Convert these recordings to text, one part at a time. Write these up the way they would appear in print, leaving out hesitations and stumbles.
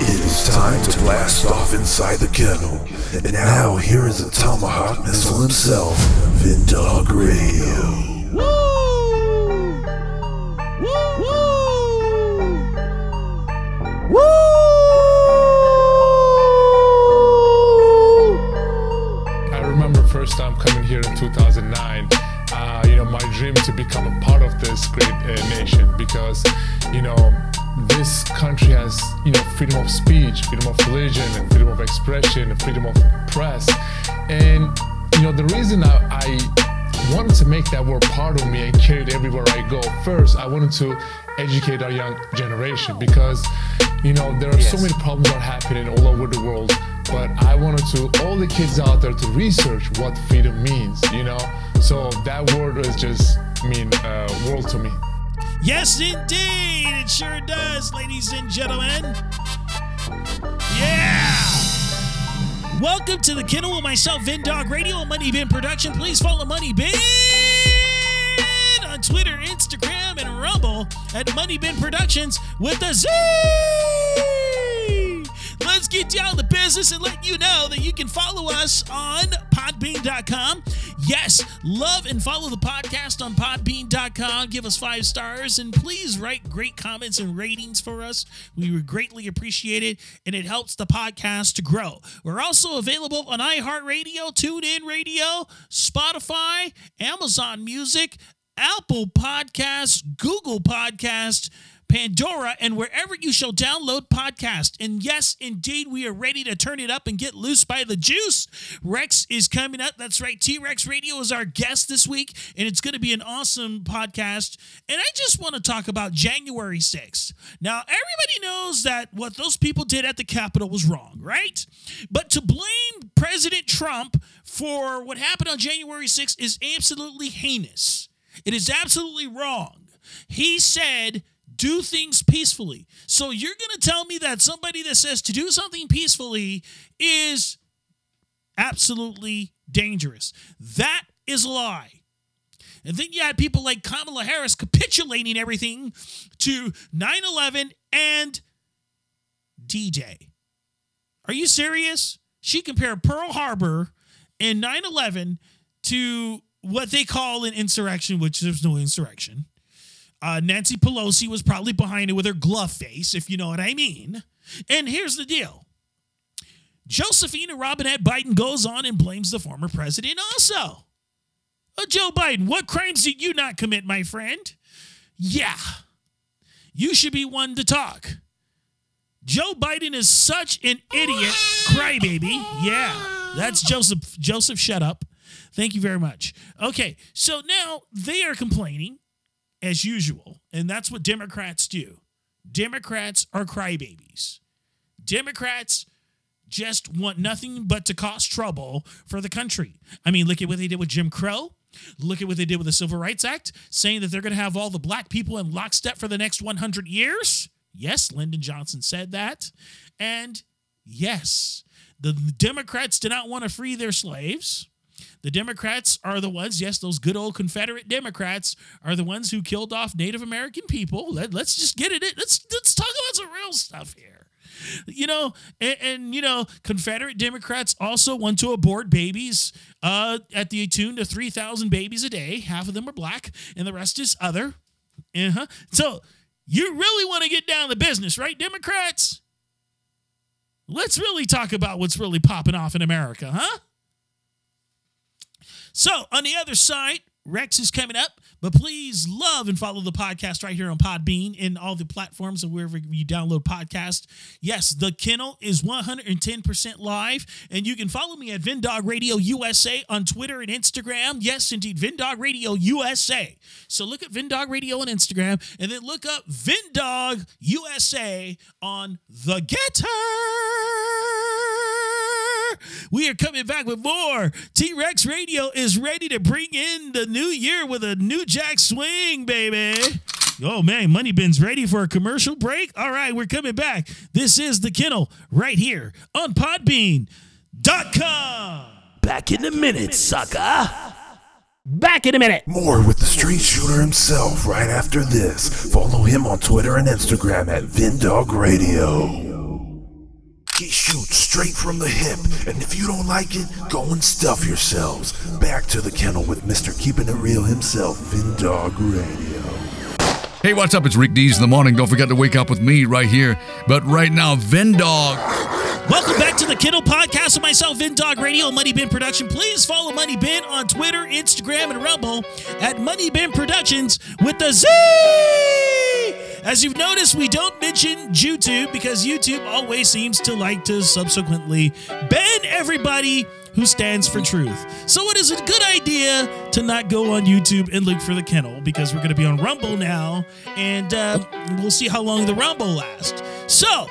It is time to blast off inside the kennel. And now here is the Tomahawk Missile himself, Vin Dog Radio. Woo! Woo! Woo! Woo! First time coming here in 2009, my dream to become a part of this great nation, because, this country has, freedom of speech, freedom of religion, and freedom of expression, and freedom of press. And, the reason I wanted to make that word part of me and carry it everywhere I go, first, I wanted to educate our young generation, because, there are so many problems that are happening all over the world. But I wanted all the kids out there to research what freedom means, So that word is just mean world to me. Yes, indeed, it sure does, ladies and gentlemen. Yeah! Welcome to the Kennel with myself, Vin Dog Radio, Money Bin Production. Please follow Money Bin on Twitter, Instagram, and Rumble at Money Bin Productions with a Z. Let's get down to business and let you know that you can follow us on Podbean.com. Yes, love and follow the podcast on Podbean.com. Give us 5 stars and please write great comments and ratings for us. We would greatly appreciate it, and it helps the podcast to grow. We're also available on iHeartRadio, TuneIn Radio, Spotify, Amazon Music, Apple Podcasts, Google Podcasts, Pandora, and wherever you shall download podcasts. And yes, indeed, we are ready to turn it up and get loose by the juice. Rex is coming up. That's right. T-Rex Radio is our guest this week, and it's going to be an awesome podcast. And I just want to talk about January 6th. Now, everybody knows that what those people did at the Capitol was wrong, right? But to blame President Trump for what happened on January 6th is absolutely heinous. It is absolutely wrong. He said, do things peacefully. So you're going to tell me that somebody that says to do something peacefully is absolutely dangerous. That is a lie. And then you had people like Kamala Harris capitulating everything to 9/11 and D-Day. Are you serious? She compared Pearl Harbor and 9/11 to what they call an insurrection, which there's no insurrection. Nancy Pelosi was probably behind it with her glove face, if you know what I mean. And here's the deal. Josephina Robinette Biden goes on and blames the former president also. Oh, Joe Biden, what crimes did you not commit, my friend? Yeah, you should be one to talk. Joe Biden is such an idiot crybaby. Yeah, that's Joseph. Joseph, shut up. Thank you very much. Okay, so now they are complaining as usual, and that's what Democrats do. Democrats are crybabies. Democrats just want nothing but to cause trouble for the country. I mean, look at what they did with Jim Crow. Look at what they did with the Civil Rights Act, saying that they're going to have all the black people in lockstep for the next 100 years. Yes, Lyndon Johnson said that. And yes, the Democrats did not want to free their slaves. The Democrats are the ones, yes, those good old Confederate Democrats are the ones who killed off Native American people. Let's just get it. Let's talk about some real stuff here. Confederate Democrats also want to abort babies at the tune to 3,000 babies a day. Half of them are black and the rest is other. So you really want to get down to business, right, Democrats? Let's really talk about what's really popping off in America, huh? So, on the other side, Rex is coming up, but please love and follow the podcast right here on Podbean and all the platforms and wherever you download podcasts. Yes, the Kennel is 110% live, and you can follow me at Vin Dog Radio USA on Twitter and Instagram. Yes, indeed, Vin Dog Radio USA. So, look at Vin Dog Radio on Instagram, and then look up Vin Dog USA on the Getter. We are coming back with more. T-Rex Radio is ready to bring in the new year with a new jack swing, baby. Oh, man, Money Bin's ready for a commercial break. All right, we're coming back. This is The Kennel right here on Podbean.com. Back in a minute, sucker. Back in a minute. More with the street shooter himself right after this. Follow him on Twitter and Instagram at Vin Dog Radio. He shoots straight from the hip, and if you don't like it, go and stuff yourselves. Back to the kennel with Mr. Keeping It Real himself, Vin Dog Radio. Hey, what's up? It's Rick Dees in the morning. Don't forget to wake up with me right here. But right now, Vin Dog. Welcome back to the Kennel Podcast with myself, Vin Dog Radio, Money Bin Production. Please follow Money Bin on Twitter, Instagram, and Rumble at Money Bin Productions with the Z. As you've noticed, we don't mention YouTube because YouTube always seems to like to subsequently ban everybody who stands for truth. So it is a good idea to not go on YouTube and look for the kennel because we're going to be on Rumble now, and we'll see how long the Rumble lasts. So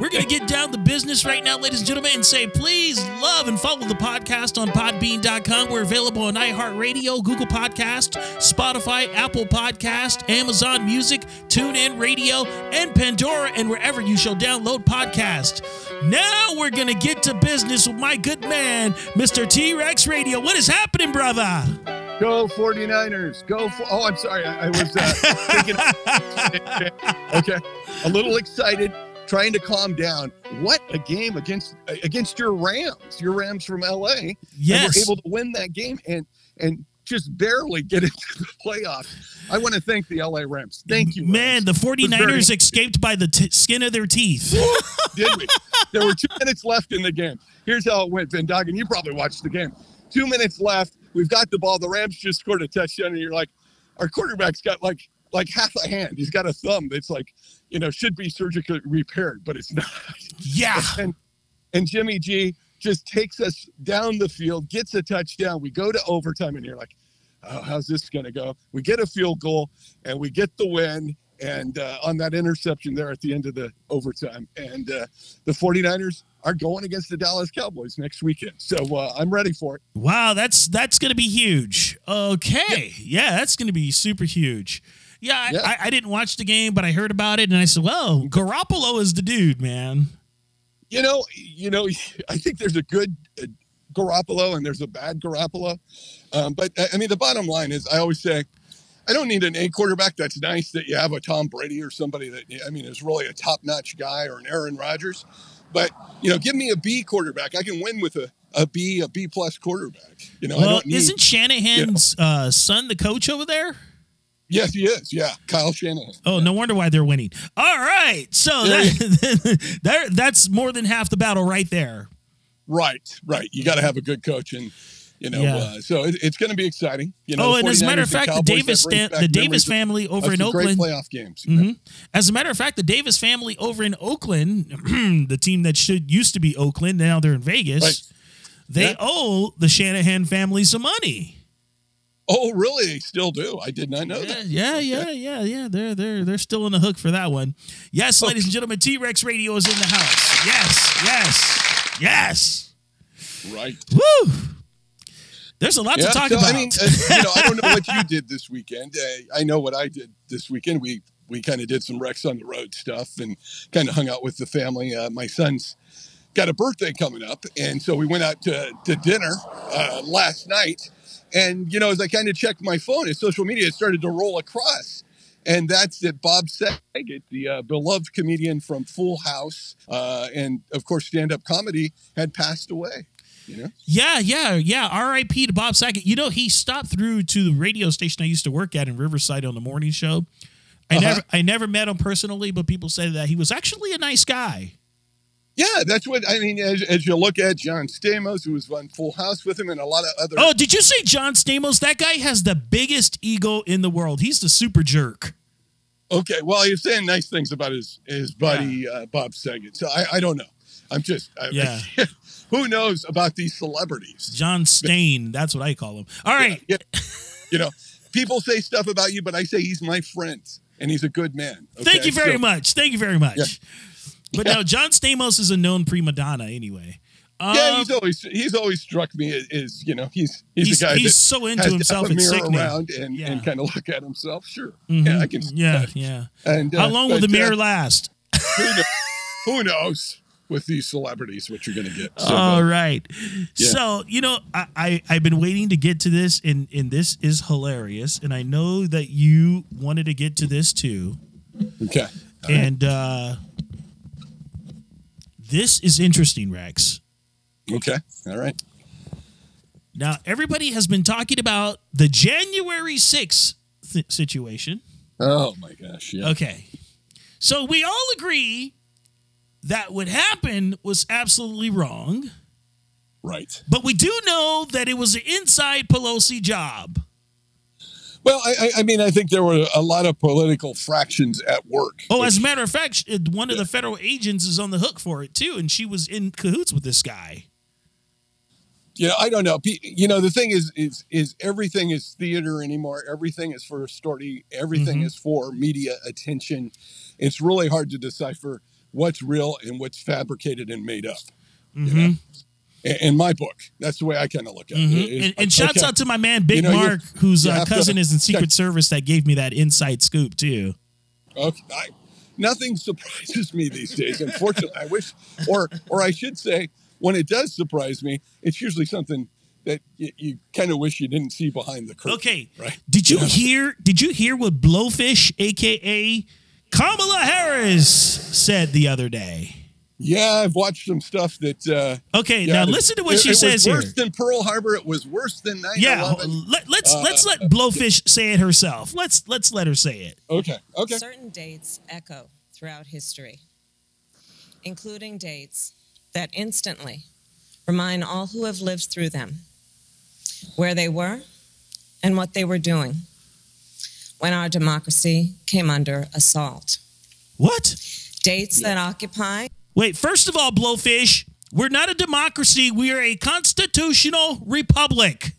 we're going to get down to business right now, ladies and gentlemen, and say please love and follow the podcast on Podbean.com. We're available on iHeartRadio, Google Podcasts, Spotify, Apple Podcasts, Amazon Music, TuneIn Radio, and Pandora, and wherever you shall download podcasts. Now we're going to get to business with my good man, Mr. T-Rex Radio. What is happening, brother? Go 49ers. Oh, I'm sorry. I was thinking. Okay. A little excited. Trying to calm down. What a game against your Rams from LA. Yes. And we're able to win that game and just barely get into the playoffs. I want to thank the LA Rams. Thank you, man. Rams. The 49ers escaped by the skin of their teeth. Did we? There were 2 minutes left in the game. Here's how it went, Vin Dog, and you probably watched the game. 2 minutes left. We've got the ball. The Rams just scored a touchdown, and you're like, our quarterback's got like half a hand. He's got a thumb that's like, you know, should be surgically repaired, but it's not. Yeah. And Jimmy G just takes us down the field, gets a touchdown. We go to overtime, and you're like, oh, how's this going to go? We get a field goal, and we get the win, and on that interception there at the end of the overtime. And the 49ers are going against the Dallas Cowboys next weekend. So I'm ready for it. Wow, that's going to be huge. Okay. Yeah that's going to be super huge. Yeah. I didn't watch the game, but I heard about it, and I said, well, Garoppolo is the dude, man. You know, I think there's a good Garoppolo and there's a bad Garoppolo. But, I mean, the bottom line is I always say I don't need an A quarterback. That's nice that you have a Tom Brady or somebody that, I mean, is really a top-notch guy, or an Aaron Rodgers. But, you know, give me a B quarterback. I can win with a B-plus quarterback. You know, well, I don't need, isn't Shanahan's son the coach over there? Yes, he is. Yeah, Kyle Shanahan. Oh, no wonder why they're winning. All right. So that's more than half the battle right there. Right. You got to have a good coach. And, you know, so it's going to be exciting. You know, and as a matter of fact, the Davis family over in Oakland. Great playoff games. Mm-hmm. As a matter of fact, the Davis family over in Oakland, the team that used to be Oakland, now they're in Vegas, right. They owe the Shanahan family some money. Oh, really? They still do. I did not know that. Yeah. They're still on the hook for that one. Yes, ladies and gentlemen, T-Rex Radio is in the house. Yes. Right. Woo! There's a lot to talk about. I mean, you know, I don't know what you did this weekend. I know what I did this weekend. We kind of did some Rex on the Road stuff and kind of hung out with the family. My son's got a birthday coming up, and so we went out to dinner last night. And, you know, as I kind of checked my phone, his social media started to roll across. And that's that Bob Saget, the beloved comedian from Full House and, of course, stand-up comedy, had passed away. You know? Yeah. R.I.P. to Bob Saget. You know, he stopped through to the radio station I used to work at in Riverside on the morning show. I never met him personally, but people say that he was actually a nice guy. Yeah, that's what I mean. As you look at John Stamos, who was on Full House with him, and a lot of other. Oh, did you say John Stamos? That guy has the biggest ego in the world. He's the super jerk. Okay, well, he was saying nice things about his buddy Bob Saget. So I don't know. I'm just who knows about these celebrities? John Stain, that's what I call him. All right, You know, people say stuff about you, but I say he's my friend and he's a good man. Okay? Thank you very much. Thank you very much. Yeah. But now John Stamos is a known prima donna anyway. He's always struck me as, you know, he's the guy that's so into himself and sickening around and kind of look at himself. Sure. Mm-hmm. Yeah, I can. Yeah. And how long will the mirror last? Who knows with these celebrities what you're going to get. So, all right. Yeah. So, you know, I've been waiting to get to this and this is hilarious. And I know that you wanted to get to this too. Okay. All right. This is interesting, Rex. Okay. All right. Now, everybody has been talking about the January 6th situation. Oh, my gosh. Yeah. Okay. So we all agree that what happened was absolutely wrong. Right. But we do know that it was an inside Pelosi job. Well, I mean, I think there were a lot of political fractions at work. Oh, as a matter of fact, one of the federal agents is on the hook for it, too, and she was in cahoots with this guy. You know, I don't know. You know, the thing is everything is theater anymore. Everything is for a story. Everything is for media attention. It's really hard to decipher what's real and what's fabricated and made up. Mm-hmm. You know? In my book, that's the way I kind of look at it. And shouts out to my man, Big Mark, whose cousin is in Secret Service that gave me that inside scoop, too. Okay. Nothing surprises me these days, unfortunately. I wish, or I should say, when it does surprise me, it's usually something that you kind of wish you didn't see behind the curtain. Okay. Right? Did you hear what Blowfish, a.k.a. Kamala Harris, said the other day? Yeah, I've watched some stuff that... now listen to what she says here. It was worse than Pearl Harbor. It was worse than 9/11. Yeah, let's let Blowfish say it herself. Let's let her say it. Okay. Certain dates echo throughout history, including dates that instantly remind all who have lived through them where they were and what they were doing when our democracy came under assault. What? Dates that occupy... Wait, first of all, Blowfish, we're not a democracy. We are a constitutional republic.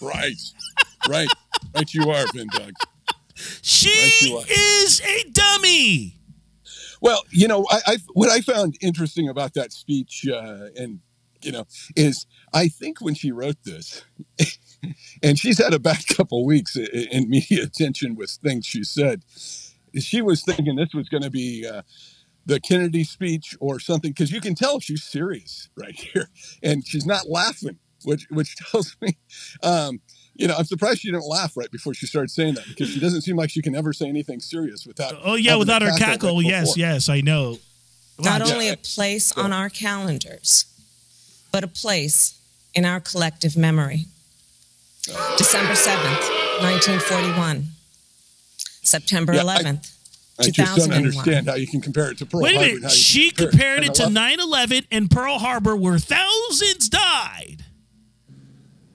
Right, you are, Vin Dog. She is a dummy. Well, you know, what I found interesting about that speech, and you know, is I think when she wrote this, and she's had a bad couple weeks in media attention with things she said, she was thinking this was going to be... the Kennedy speech or something, because you can tell she's serious right here, and she's not laughing, which tells me, you know, I'm surprised she didn't laugh right before she started saying that, because she doesn't seem like she can ever say anything serious without. Oh yeah, without her cackle. Right, yes, I know. Not only a place on our calendars, but a place in our collective memory. December 7th, 1941. September 11th. I just don't understand how you can compare it to Pearl Harbor. Wait a minute. She compared it to 9/11 and Pearl Harbor, where thousands died.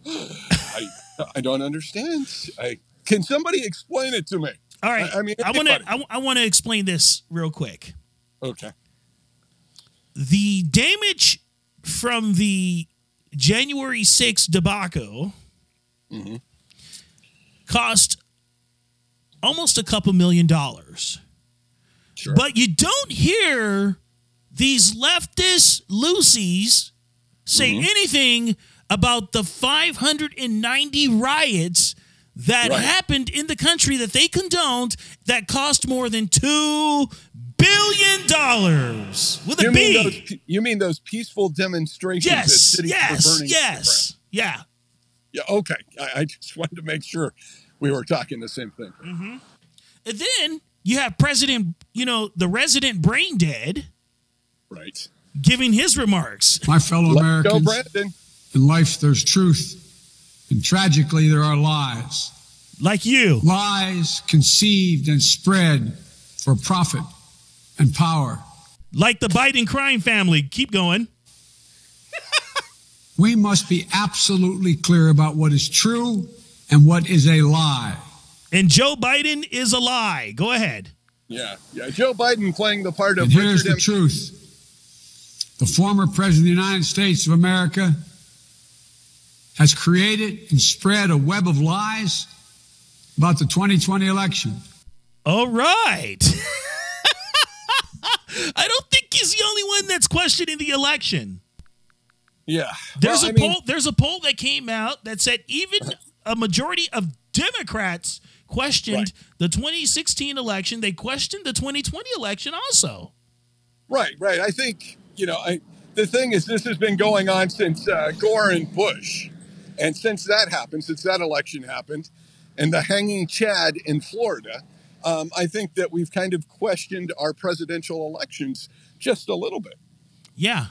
I don't understand. Can somebody explain it to me? All right. I want to explain this real quick. Okay. The damage from the January 6th debacle cost almost $2 million. Sure. But you don't hear these leftist Lucies say anything about the 590 riots that happened in the country that they condoned that cost more than $2 billion. With a B. You mean those peaceful demonstrations? Yes. Yeah. Yeah. Okay. I just wanted to make sure we were talking the same thing. Mm-hmm. And then... you have President, you know, the resident brain dead, right, giving his remarks. My fellow Americans, in life there's truth, and tragically there are lies. Like you. Lies conceived and spread for profit and power. Like the Biden crime family. Keep going. We must be absolutely clear about what is true and what is a lie. And Joe Biden is a lie. Go ahead. Yeah. Joe Biden playing the part of. And here's the truth: the former president of the United States of America has created and spread a web of lies about the 2020 election. All right. I don't think he's the only one that's questioning the election. Yeah. There's a poll that came out that said even a majority of Democrats questioned the 2016 election. They questioned the 2020 election also. Right. I think, you know, the thing is, this has been going on since Gore and Bush. And since that happened, since that election happened, and the hanging Chad in Florida, I think that we've kind of questioned our presidential elections just a little bit. Yeah.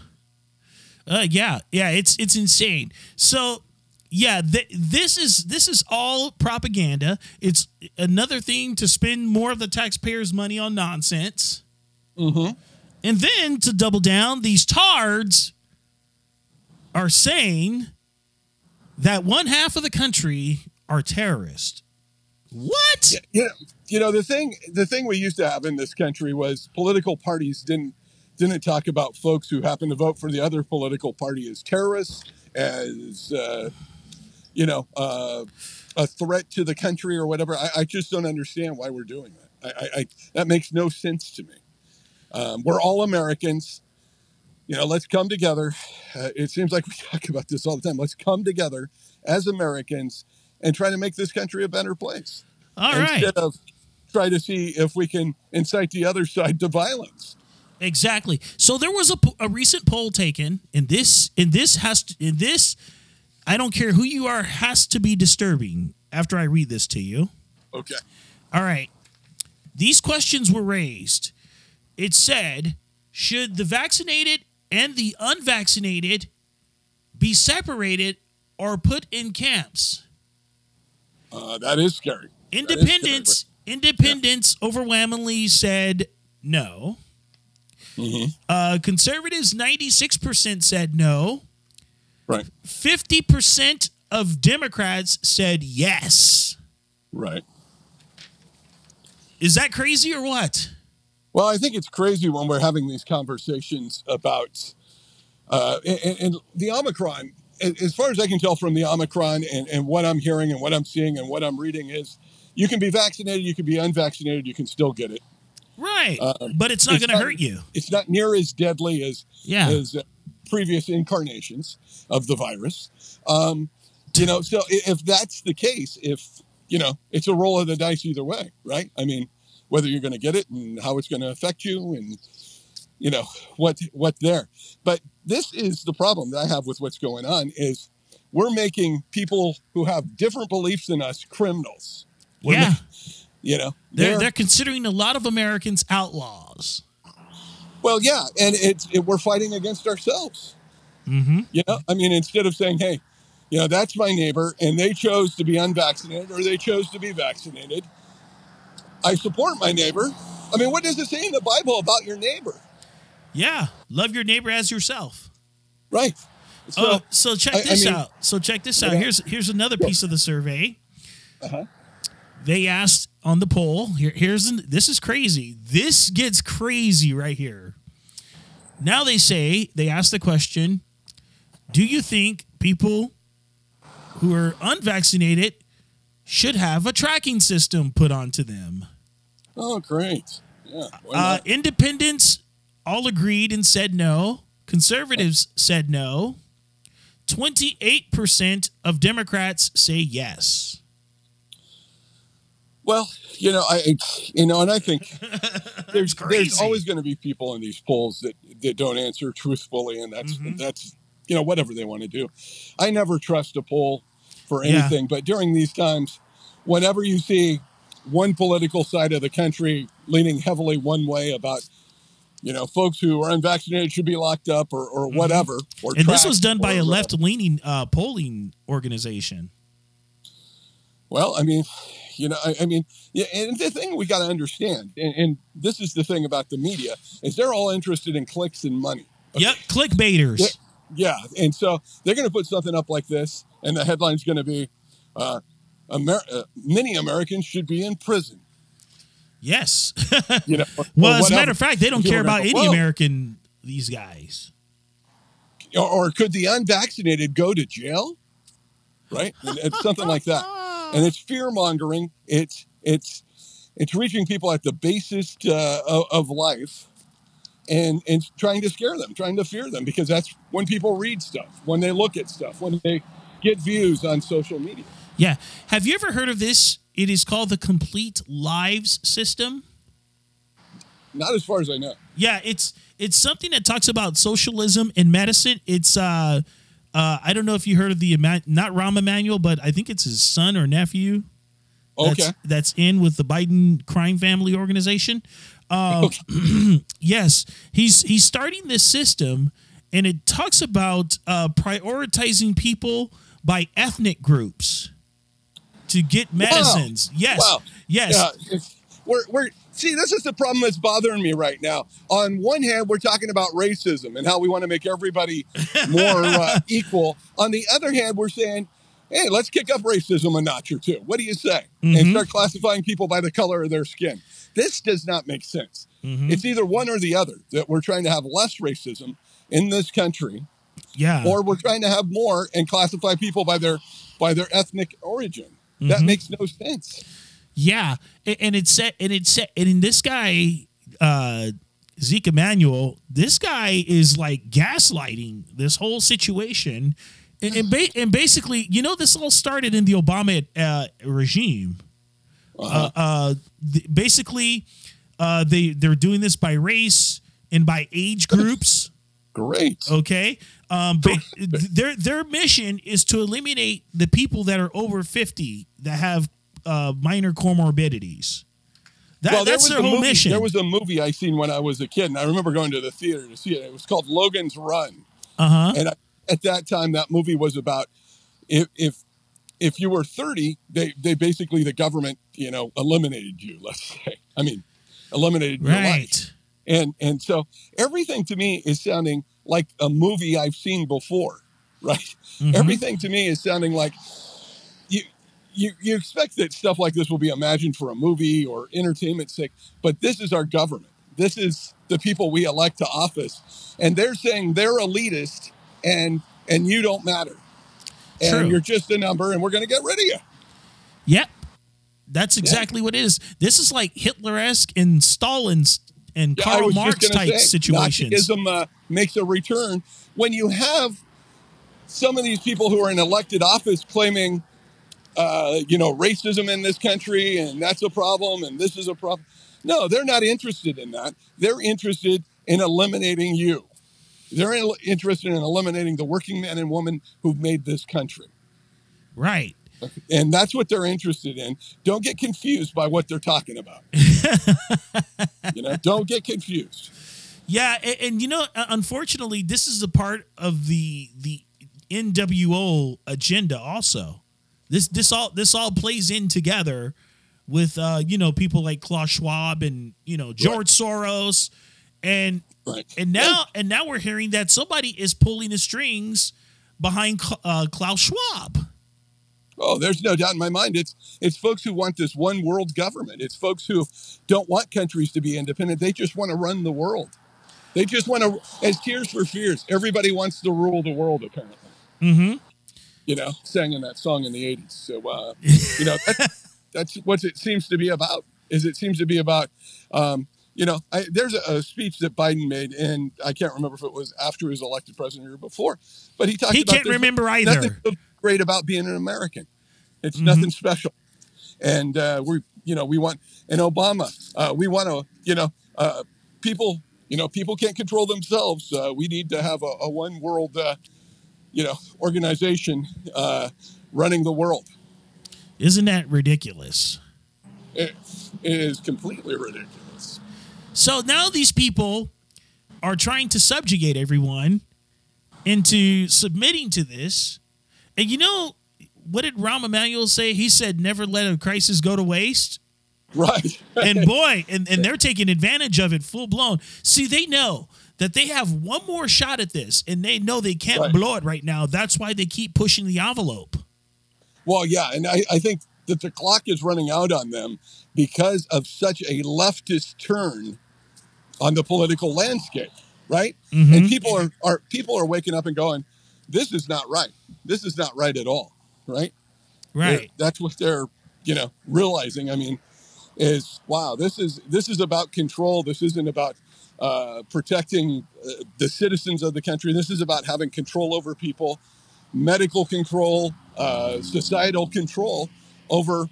It's insane. So, yeah, this is all propaganda. It's another thing to spend more of the taxpayers' money on nonsense. Mm-hmm. And then to double down, these tards are saying that one half of the country are terrorists. What? Yeah, you know, the thing we used to have in this country was political parties didn't talk about folks who happen to vote for the other political party as terrorists, as, a threat to the country or whatever. I just don't understand why we're doing that. That makes no sense to me. We're all Americans. You know, let's come together. It seems like we talk about this all the time. Let's come together as Americans and try to make this country a better place. Instead of try to see if we can incite the other side to violence. Exactly. So there was a recent poll taken, and this I don't care who you are, has to be disturbing after I read this to you. Okay. All right. These questions were raised. It said, should the vaccinated and the unvaccinated be separated or put in camps? That is scary. Independents overwhelmingly said no. Mm-hmm. Conservatives, 96% said no. Right. 50% of Democrats said yes. Right. Is that crazy or what? Well, I think it's crazy when we're having these conversations about and the Omicron. As far as I can tell from the Omicron and what I'm hearing and what I'm seeing and what I'm reading is you can be vaccinated, you can be unvaccinated, you can still get it. Right, but it's not going to hurt you. It's not near as deadly as previous incarnations of the virus. So if that's the case, it's a roll of the dice either way, right? I mean, whether you're going to get it and how it's going to affect you and, you know, what there. But this is the problem that I have with what's going on is we're making people who have different beliefs than us criminals. They're considering a lot of Americans outlaws. Well, yeah, and we're fighting against ourselves. Mm-hmm. You know, I mean, instead of saying, hey, you know, that's my neighbor, and they chose to be unvaccinated or they chose to be vaccinated. I support my neighbor. I mean, what does it say in the Bible about your neighbor? Yeah, love your neighbor as yourself. Right. So check this out. Here's another piece of the survey. Uh-huh. They asked on the poll, this is crazy. This gets crazy right here. Now they asked the question, do you think people who are unvaccinated should have a tracking system put onto them? Oh, great. Yeah. Independents all agreed and said no. Conservatives said no. 28% of Democrats say yes. Well, you know, I think there's always going to be people in these polls that don't answer truthfully, and that's you know, whatever they want to do. I never trust a poll for anything, but during these times, whenever you see one political side of the country leaning heavily one way about, you know, folks who are unvaccinated should be locked up or whatever, or and this was done by a left-leaning polling organization. Well, I mean. You know, and the thing we got to understand, and this is the thing about the media, is they're all interested in clicks and money. Okay. Yep, clickbaiters. And so they're going to put something up like this, and the headline's going to be, many Americans should be in prison. Yes. You know, well, as a matter of fact, they don't care about any American, these guys. Or could the unvaccinated go to jail? Right? It's something like that. And it's fear-mongering. It's reaching people at the basis of life and trying to scare them, trying to fear them, because that's when people read stuff, when they look at stuff, when they get views on social media. Yeah. Have you ever heard of this? It is called the Complete Lives System. Not as far as I know. Yeah, it's something that talks about socialism and medicine. It's I don't know if you heard of not Rahm Emanuel, but I think it's his son or nephew. Okay. That's in with the Biden crime family organization. Yes, he's starting this system, and it talks about prioritizing people by ethnic groups to get medicines. Wow. Yes, wow. Yes. See, this is the problem that's bothering me right now. On one hand, we're talking about racism and how we want to make everybody more equal. On the other hand, we're saying, hey, let's kick up racism a notch or two. What do you say? Mm-hmm. And start classifying people by the color of their skin. This does not make sense. Mm-hmm. It's either one or the other, that we're trying to have less racism in this country, or we're trying to have more and classify people by their ethnic origin. Mm-hmm. That makes no sense. Yeah, and in this guy, Zeke Emanuel, this guy is like gaslighting this whole situation, and basically, you know, this all started in the Obama regime. Uh-huh. They're doing this by race and by age groups. Great. Okay. Their mission is to eliminate the people that are over 50 that have minor comorbidities. That's their whole mission. There was a movie I seen when I was a kid, and I remember going to the theater to see it. It was called Logan's Run. Uh-huh. And at that time, that movie was about if you were 30, they basically, the government, you know, eliminated you, let's say. I mean, eliminated your life. And so everything to me is sounding like a movie I've seen before, right? Mm-hmm. Everything to me is sounding like you expect that stuff like this will be imagined for a movie or entertainment's sake, but this is our government. This is the people we elect to office, and they're saying they're elitist and you don't matter. And you're just a number, and we're going to get rid of you. Yep. That's exactly what it is. This is like Hitler-esque and Stalin's and Karl Marx type situations. Nazism makes a return when you have some of these people who are in elected office claiming, racism in this country, and that's a problem, and this is a problem. No, they're not interested in that. They're interested in eliminating you. They're interested in eliminating the working man and woman who've made this country. Right. And that's what they're interested in. Don't get confused by what they're talking about. Don't get confused. Yeah. And unfortunately, this is a part of the NWO agenda also. This all plays in together with, people like Klaus Schwab and, George Soros and... Right. And now we're hearing that somebody is pulling the strings behind Klaus Schwab. Oh, there's no doubt in my mind. It's folks who want this one world government. It's folks who don't want countries to be independent. They just want to run the world. They just want to, as Tears for Fears, everybody wants to rule the world, apparently. Mm-hmm. Sang in that song in the 80s. So, that's what it seems to be about, there's a speech that Biden made, and I can't remember if it was after he was elected president or before, but he talked about he can't remember either. Nothing so great about being an American. It's nothing special. And we want an Obama. We want to, people, people can't control themselves. We need to have a one world, organization running the world. Isn't that ridiculous? It is completely ridiculous. So now these people are trying to subjugate everyone into submitting to this. And what did Rahm Emanuel say? He said, never let a crisis go to waste. Right. And boy, and they're taking advantage of it full blown. See, they know that they have one more shot at this, and they know they can't blow it right now. That's why they keep pushing the envelope. Well, yeah, and I think that the clock is running out on them because of such a leftist turn on the political landscape, right? Mm-hmm. And people are waking up and going, this is not right. This is not right at all, right? Right. That's what they're, realizing. I mean, is wow, this is about control. This isn't about protecting the citizens of the country. This is about having control over people, medical control, societal control over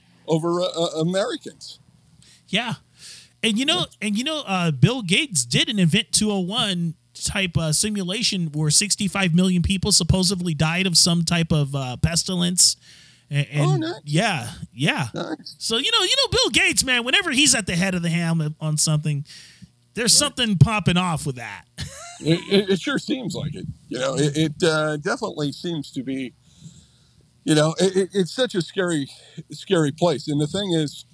Americans. Yeah. Bill Gates did an Event 201 type simulation where 65 million people supposedly died of some type of pestilence And oh, nice. Yeah, yeah. Nice. So, you know, Bill Gates, man, whenever he's at the head of the ham on something, there's something popping off with that. It sure seems like it. You know, it definitely seems to be, you know, it's such a scary, scary place. And the thing is,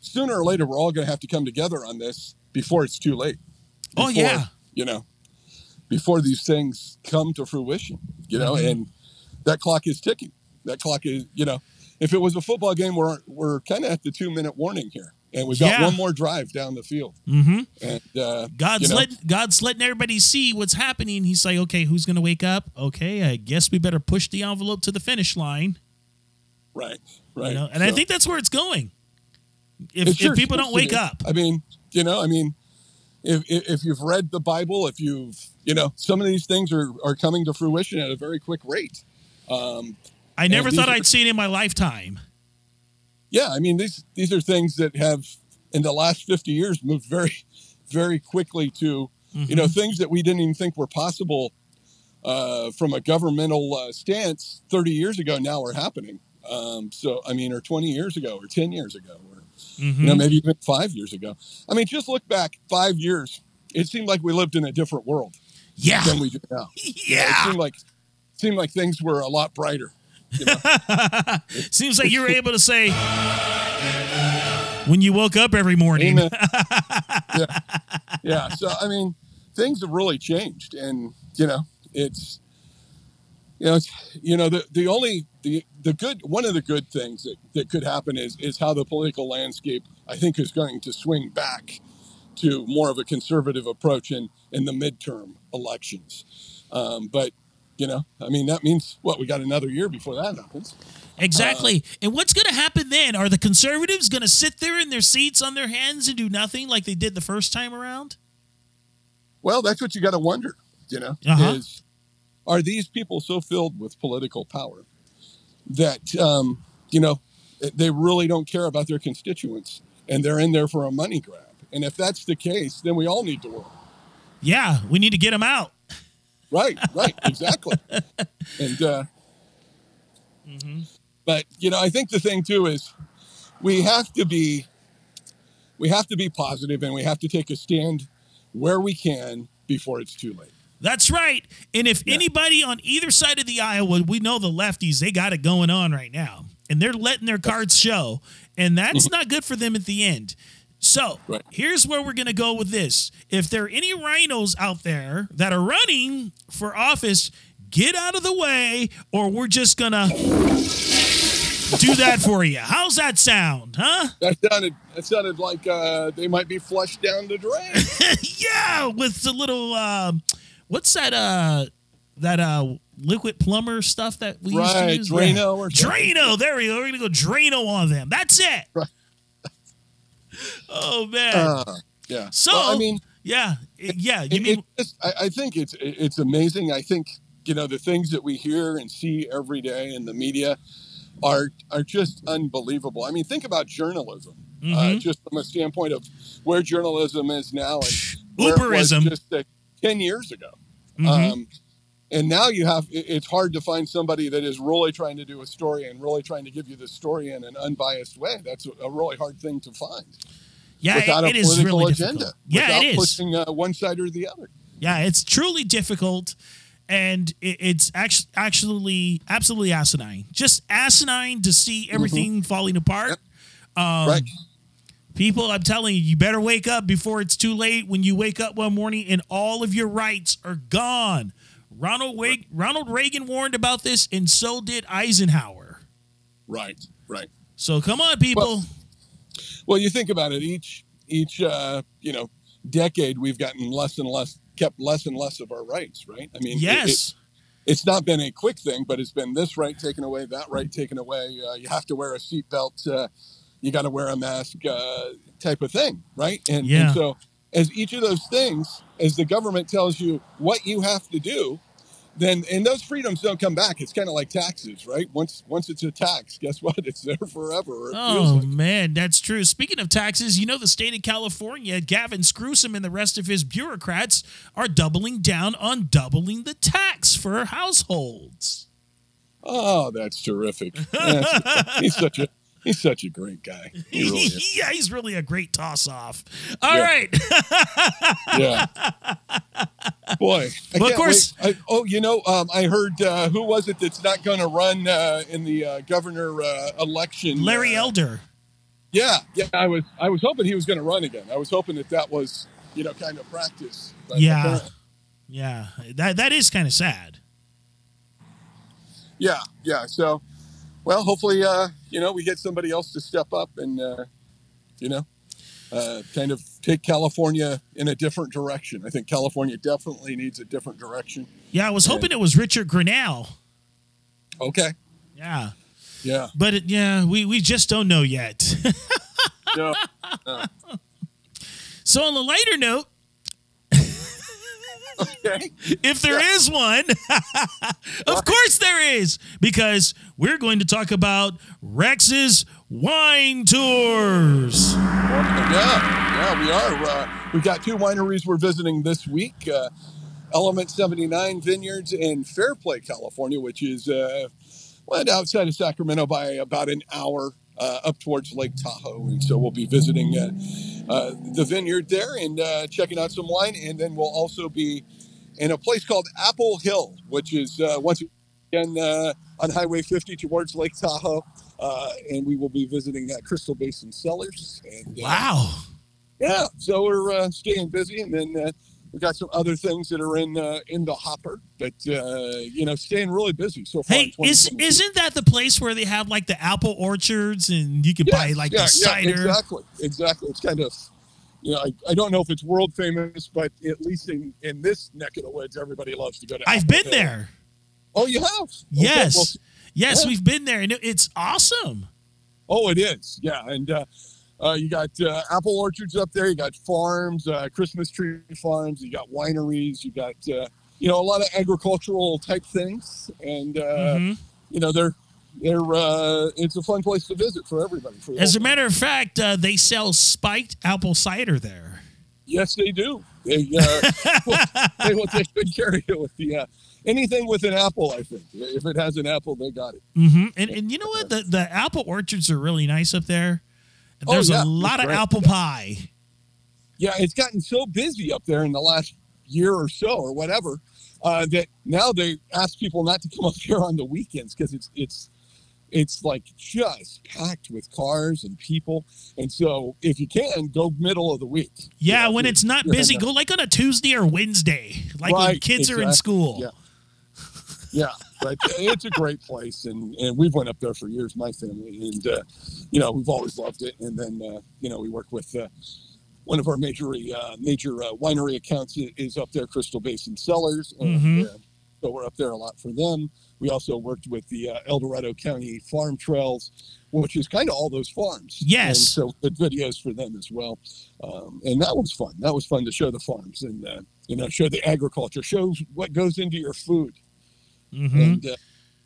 sooner or later, we're all going to have to come together on this before it's too late. Before, oh, yeah. You know, before these things come to fruition, you know, and that clock is ticking. That clock is, you know, if it was a football game, we're kind of at the 2-minute warning here. And we've got one more drive down the field. Mm-hmm. And God's letting everybody see what's happening. He's like, okay, who's going to wake up? Okay, I guess we better push the envelope to the finish line. Right. You know? And so, I think that's where it's going. If people don't wake up. I mean, if you've read the Bible, if you've, you know, some of these things are coming to fruition at a very quick rate. I never thought I'd see it in my lifetime. Yeah, I mean, these are things that have, in the last 50 years, moved very, very quickly to, you know, things that we didn't even think were possible from a governmental stance 30 years ago now are happening. So, I mean, or 20 years ago, or 10 years ago, or, you know, maybe even 5 years ago. I mean, just look back 5 years. It seemed like we lived in a different world than we do now. Yeah. It seemed like things were a lot brighter. You know? Seems like you were able to say when you woke up every morning. Yeah. So, I mean, things have really changed, and one of the good things that could happen is how the political landscape, I think, is going to swing back to more of a conservative approach in the midterm elections. But you know, I mean, that means, we got another year before that happens. Exactly. And what's going to happen then? Are the conservatives going to sit there in their seats on their hands and do nothing like they did the first time around? Well, that's what you got to wonder, you know, are these people so filled with political power that, you know, they really don't care about their constituents and they're in there for a money grab? And if that's the case, then we all need to work. Yeah, we need to get them out. Right, exactly. And, but, you know, I think the thing too is we have to be positive, and we have to take a stand where we can before it's too late. That's right. And if anybody on either side of the aisle, we know the lefties, they got it going on right now, and they're letting their cards show, and that's not good for them at the end. So here's where we're going to go with this. If there are any rhinos out there that are running for office, get out of the way, or we're just going to do that for you. How's that sound, huh? That sounded like they might be flushed down the drain. Yeah, with the little, what's that, liquid plumber stuff that we used to use? Drano or something. Drano, there we go. We're going to go Drano on them. That's it. Right. Oh man! Yeah. So well, I mean, yeah. I think it's amazing. I think you know the things that we hear and see every day in the media are just unbelievable. I mean, think about journalism, just from a standpoint of where journalism is now and where it was just 10 years ago. And now it's hard to find somebody that is really trying to do a story and really trying to give you the story in an unbiased way. That's a really hard thing to find. Yeah, without it is really difficult. Yeah, it is. Without pushing one side or the other. Yeah, it's truly difficult, and it's actually absolutely asinine. Just asinine to see everything falling apart. Yep. Right. People, I'm telling you better wake up before it's too late. When you wake up one morning and all of your rights are gone. Ronald Reagan warned about this, and so did Eisenhower. Right. So come on, people. Well, you think about it. Each decade, we've gotten less and less of our rights. Right. I mean, yes. It's not been a quick thing, but it's been this right taken away, that right taken away. You have to wear a seatbelt. You got to wear a mask, type of thing. Right. And so. As each of those things, as the government tells you what you have to do, then and those freedoms don't come back. It's kind of like taxes, right? Once it's a tax, guess what? It's there forever. That's true. Speaking of taxes, you know the state of California, Gavin Newsom and the rest of his bureaucrats are doubling down on doubling the tax for households. Oh, that's terrific. He's such a great guy. He really is. Yeah, he's really a great toss-off. All right. Yeah. Boy. Well, of course. I heard, who was it that's not going to run in the governor election? Larry Elder. Yeah. I was hoping he was going to run again. I was hoping that was, kind of practice. Yeah. Yeah. That is kind of sad. Yeah. So, well, hopefully, we get somebody else to step up and, kind of take California in a different direction. I think California definitely needs a different direction. Yeah, I was hoping it was Richard Grenell. Okay. Yeah. Yeah. But, we just don't know yet. No. So on a lighter note, okay. If there is one, of course there is, because we're going to talk about Rex's Wine Tours. Yeah, we are. We've got two wineries we're visiting this week, Element 79 Vineyards in Fairplay, California, which is outside of Sacramento by about an hour. Up towards Lake Tahoe, and so we'll be visiting the vineyard there and checking out some wine, and then we'll also be in a place called Apple Hill, which is once again on Highway 50 towards Lake Tahoe, and we will be visiting Crystal Basin Cellars. And, wow! Yeah, so we're staying busy, and then we've got some other things that are in the hopper, but, staying really busy so far. Hey, isn't that the place where they have, like, the apple orchards and you can buy, the cider? Exactly. It's kind of, I don't know if it's world famous, but at least in this neck of the woods, everybody loves to go to I've been there. Oh, you have? Okay, yes. Well, yes, we've been there, and it's awesome. Oh, it is. Yeah, and... you got apple orchards up there. You got farms, Christmas tree farms. You got wineries. You got a lot of agricultural type things, and it's a fun place to visit for everybody. As a matter of fact, they sell spiked apple cider there. Yes, they do. They should carry it with the anything with an apple. I think if it has an apple, they got it. Mm-hmm. And you know what? The apple orchards are really nice up there. There's a lot of apple pie. Yeah, it's gotten so busy up there in the last year or so or whatever that now they ask people not to come up here on the weekends because it's like just packed with cars and people. And so if you can, go middle of the week. Yeah, when it's not busy, go like on a Tuesday or Wednesday, like when kids are in school. Yeah. Yeah, but it's a great place, and we've went up there for years, my family, and, we've always loved it. And then, we work with one of our major winery accounts is up there, Crystal Basin Cellars, and so we're up there a lot for them. We also worked with the El Dorado County Farm Trails, which is kind of all those farms. Yes. And so the videos for them as well. And that was fun. That was fun to show the farms and, show the agriculture, show what goes into your food. Mm-hmm. And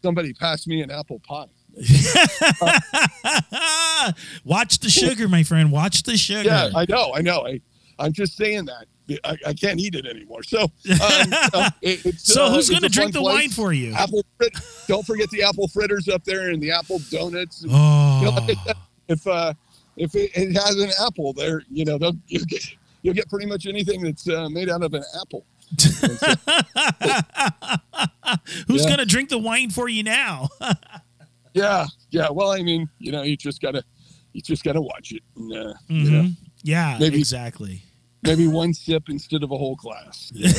somebody passed me an apple pie. Watch the sugar, my friend. Watch the sugar. Yeah, I know. I'm just saying that. I can't eat it anymore. So, who's going to drink the wine for you? Don't forget the apple fritters up there and the apple donuts. And, if it has an apple there, you'll get pretty much anything that's made out of an apple. Who's gonna drink the wine for you now? yeah. Well, I mean, you just gotta watch it. And, yeah, maybe, exactly. Maybe one sip instead of a whole glass. Yeah,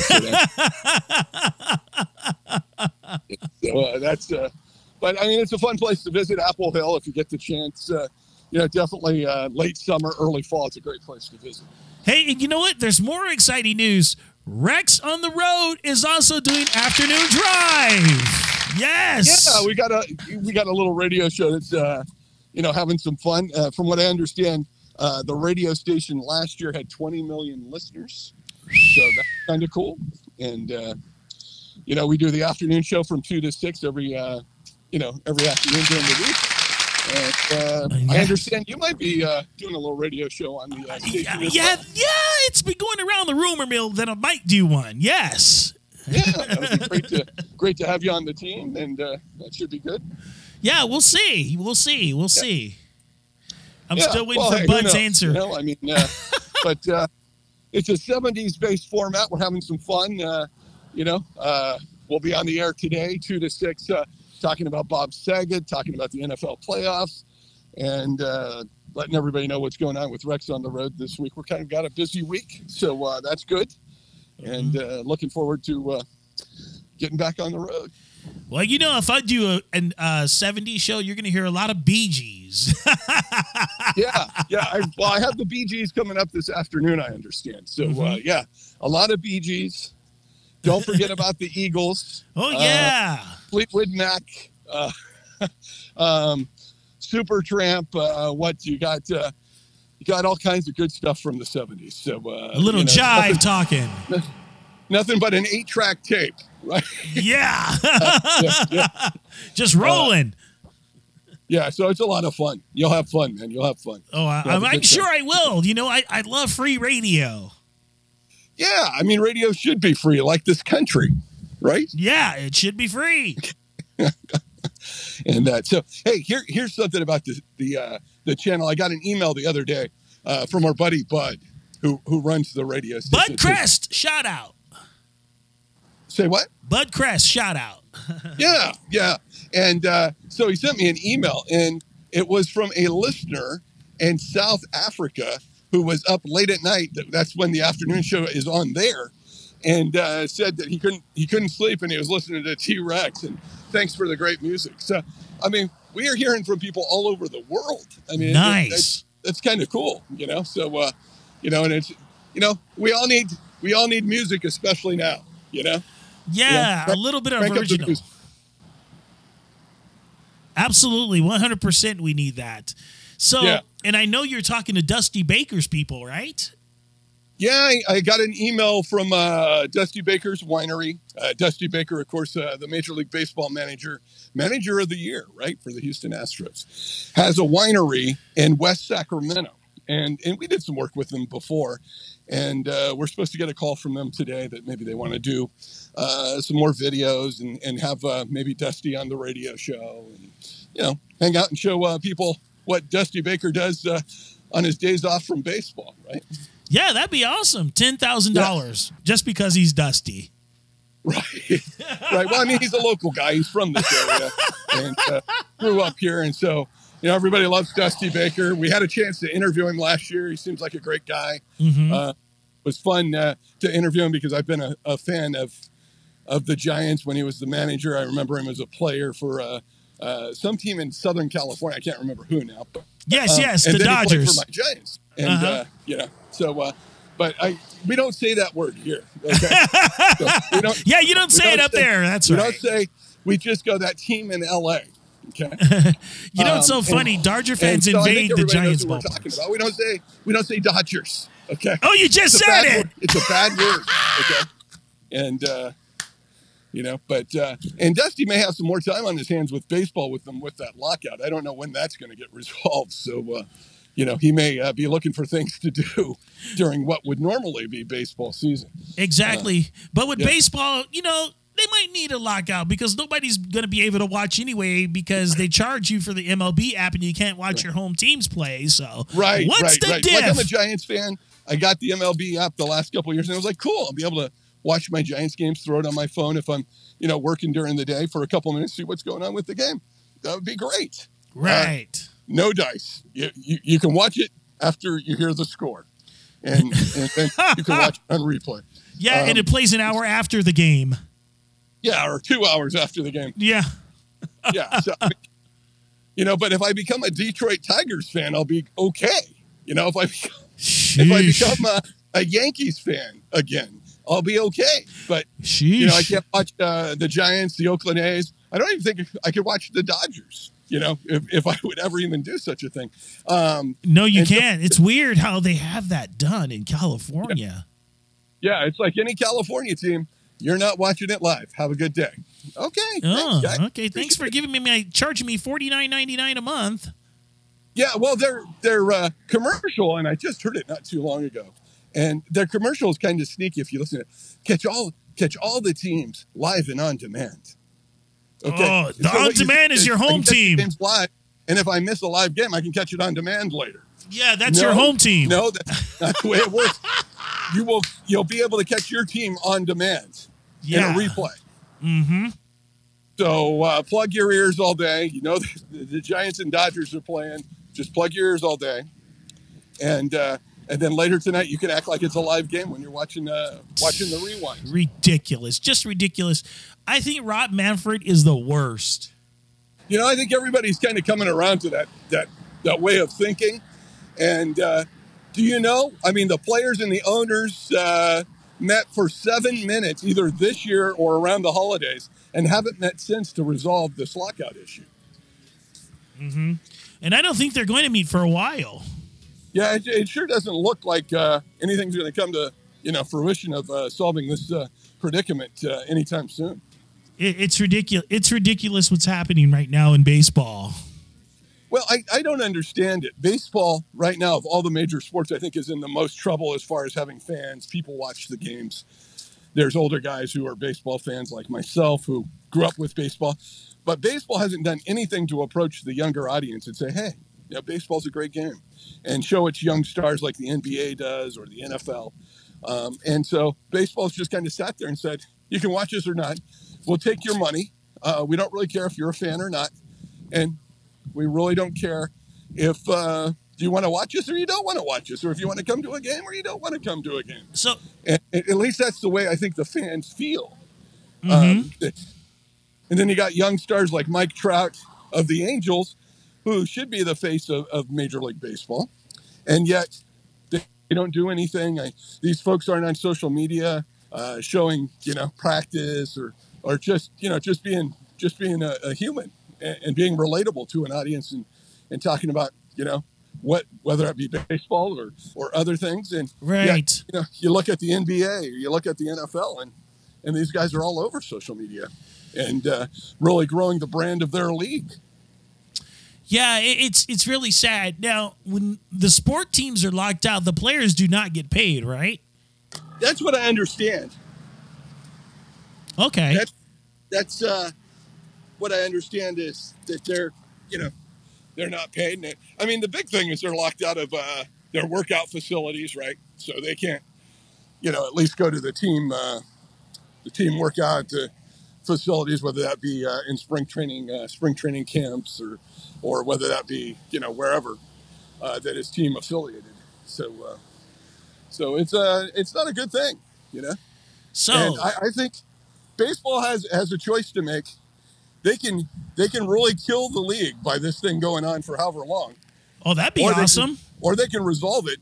but I mean, it's a fun place to visit, Apple Hill, if you get the chance. Definitely late summer, early fall. It's a great place to visit. Hey, and you know what? There's more exciting news. Rex on the Road is also doing afternoon drive. Yes. Yeah, we got a little radio show that's having some fun. From what I understand, the radio station last year had 20 million listeners, so that's kind of cool. And we do the afternoon show from 2 to 6 every afternoon during the week. And, I understand you might be doing a little radio show on the station. Yeah, it's been going around the rumor mill that I might do one. Yes. Yeah, that would be great to have you on the team, and that should be good. Yeah, we'll see. We'll see. I'm still waiting for Bud's answer. No, I mean, but it's a 70s based format. We're having some fun. We'll be on the air today, 2 to 6, talking about Bob Saget, talking about the NFL playoffs, and letting everybody know what's going on with Rex on the road this week. We're kind of got a busy week, so that's good. And looking forward to getting back on the road. Well, you know, if I do a 70s show, you're going to hear a lot of Bee Gees. Yeah. I have the Bee Gees coming up this afternoon, I understand. So, a lot of Bee Gees. Don't forget about the Eagles. Oh, yeah. Fleetwood Mac. Super Tramp. What you got? You got all kinds of good stuff from the 70s. So, a little jive talking. Nothing but an 8-track tape. Right? Yeah. Yeah. Just rolling. So it's a lot of fun. You'll have fun, man. Oh, I'm sure I will. You know, I love free radio. Yeah, I mean, radio should be free, like this country, right? Yeah, it should be free. And so, hey, here's something about the channel. I got an email the other day from our buddy Bud, who runs the radio station. Bud Crest, shout out. Say what? Bud Crest, shout out. Yeah. And so he sent me an email, and it was from a listener in South Africa who was up late at night. That's when the afternoon show is on there, and said that he couldn't sleep, and he was listening to T-Rex, and thanks for the great music. So, I mean, we are hearing from people all over the world. I mean, nice. That's kind of cool, you know. So, and it's, we all need music, especially now, you know. Yeah, a little bit of original. Absolutely, 100%. We need that. So, And I know you're talking to Dusty Baker's people, right? Yeah, I got an email from Dusty Baker's winery. Dusty Baker, of course, the Major League Baseball manager of the year, right, for the Houston Astros, has a winery in West Sacramento. And we did some work with them before. And we're supposed to get a call from them today that maybe they want to do some more videos and have maybe Dusty on the radio show and, hang out and show people what Dusty Baker does on his days off from baseball, right? Yeah, that'd be awesome. $10,000 just because he's Dusty. Right. Well, I mean, he's a local guy. He's from this area and grew up here. And so, everybody loves Dusty Baker. We had a chance to interview him last year. He seems like a great guy. Mm-hmm. It was fun to interview him because I've been a fan of the Giants when he was the manager. I remember him as a player for some team in Southern California. I can't remember who now, but yes, the Dodgers. He played for my Giants, and so. But we don't say that word here. Okay? So you don't say it up there. That's right. We don't say. We just go that team in LA. Okay. You know, it's so funny. Dodger fans invade the Giants. Knows what we're talking about. We don't say Dodgers. Okay. Oh, you just said it. It's a bad word. Okay. And. And Dusty may have some more time on his hands with baseball with them with that lockout. I don't know when that's going to get resolved. So, he may be looking for things to do during what would normally be baseball season. Exactly. But with baseball, they might need a lockout because nobody's going to be able to watch anyway because they charge you for the MLB app and you can't watch your home teams play. So, what's the diff? Like, I'm a Giants fan. I got the MLB app the last couple of years and I was like, cool, I'll be able to watch my Giants games, throw it on my phone if I'm, working during the day for a couple minutes, see what's going on with the game. That would be great. Right. No dice. You can watch it after you hear the score. And you can watch it on replay. Yeah, and it plays an hour after the game. Yeah, or 2 hours after the game. Yeah. Yeah. So, but if I become a Detroit Tigers fan, I'll be okay. If I become a Yankees fan again, I'll be okay, but I can't watch the Giants, the Oakland A's. I don't even think I could watch the Dodgers. If I would ever even do such a thing. No, you can't. It's weird how they have that done in California. Yeah, it's like any California team. You're not watching it live. Have a good day. Okay. Oh, thanks, guys. Okay. Thanks for giving me charging me $49.99 a month. Yeah. Well, they're commercial, and I just heard it not too long ago. And their commercial is kind of sneaky if you listen to it. Catch all Catch all the teams live and on demand. Okay. Oh, the so on demand is your home team. Live, and if I miss a live game, I can catch it on demand later. Yeah, that's your home team. No, that's not the way it works. You'll be able to catch your team on demand in a replay. Mm-hmm. So plug your ears all day. You know the Giants and Dodgers are playing. Just plug your ears all day, and then later tonight you can act like it's a live game when you're watching the rewind. Ridiculous, just ridiculous. I think Rob Manfred is the worst. You know, I think everybody's kind of coming around to that way of thinking. And do you know? I mean, the players and the owners met for 7 minutes either this year or around the holidays, and haven't met since to resolve this lockout issue. Mm-hmm. And I don't think they're going to meet for a while. Yeah, it sure doesn't look like anything's going to come to fruition of solving this predicament anytime soon. It's ridiculous. It's ridiculous what's happening right now in baseball. Well, I don't understand it. Baseball right now, of all the major sports, I think is in the most trouble as far as having fans. People watch the games. There's older guys who are baseball fans like myself who grew up with baseball. But baseball hasn't done anything to approach the younger audience and say, hey, baseball's a great game, and show its young stars like the NBA does or the NFL. And so baseball's just kind of sat there and said, you can watch us or not. We'll take your money. We don't really care if you're a fan or not. And we really don't care if do you want to watch us or you don't want to watch us, or if you want to come to a game or you don't want to come to a game. So at least that's the way I think the fans feel. Mm-hmm. And then you got young stars like Mike Trout of the Angels, who should be the face of Major League Baseball. And yet they don't do anything. These folks aren't on social media showing, practice or just being a human and being relatable to an audience and talking about, whether it be baseball or other things. And right. Yeah, you look at the NBA, or you look at the NFL, and these guys are all over social media and really growing the brand of their league. Yeah, it's really sad. Now, when the sport teams are locked out, the players do not get paid, right? That's what I understand. Okay. That's what I understand is that they're, they're not paid. And the big thing is they're locked out of their workout facilities, right? So they can't, at least go to the team workout facilities, whether that be in spring training camps, or whether that be, wherever that is team affiliated. So it's not a good thing, So and I think baseball has a choice to make. They can really kill the league by this thing going on for however long. Oh, that'd be awesome. Or they can resolve it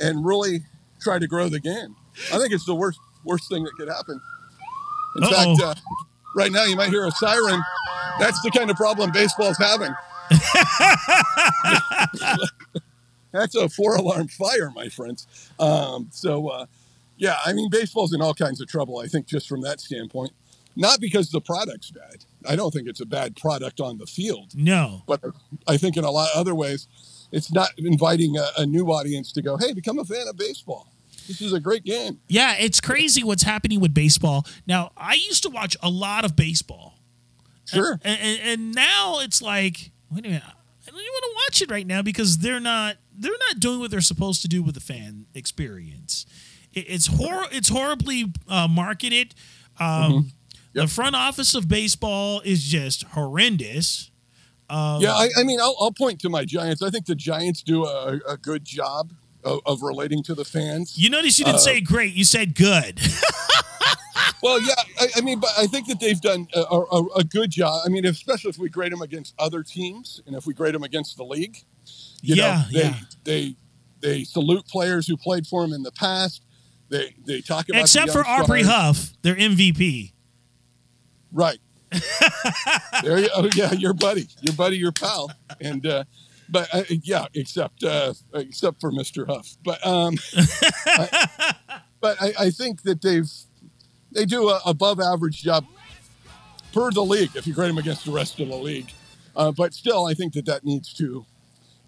and really try to grow the game. I think it's the worst thing that could happen. In fact, right now you might hear a siren. That's the kind of problem baseball's having. That's a 4-alarm fire, my friends. Baseball's in all kinds of trouble, I think, just from that standpoint. Not because the product's bad. I don't think it's a bad product on the field. No. But I think in a lot of other ways, it's not inviting a new audience to go, hey, become a fan of baseball. This is a great game. Yeah, it's crazy what's happening with baseball. Now, I used to watch a lot of baseball. Sure. And now it's like, wait a minute, I don't even want to watch it right now because they're not doing what they're supposed to do with the fan experience. It's horribly marketed. Mm-hmm. The front office of baseball is just horrendous. I'll point to my Giants. I think the Giants do a good job of relating to the fans. You notice you didn't say great. You said good. Well, yeah. But I think that they've done a good job. I mean, especially if we grade them against other teams and if we grade them against the league. They salute players who played for them in the past. They talk about except for Aubrey Huff, their MVP. Right. There you go. Yeah, your buddy, your pal. And, except for Mr. Huff. But, I think that they do a above average job per the league, if you grade them against the rest of the league. But still, I think that needs to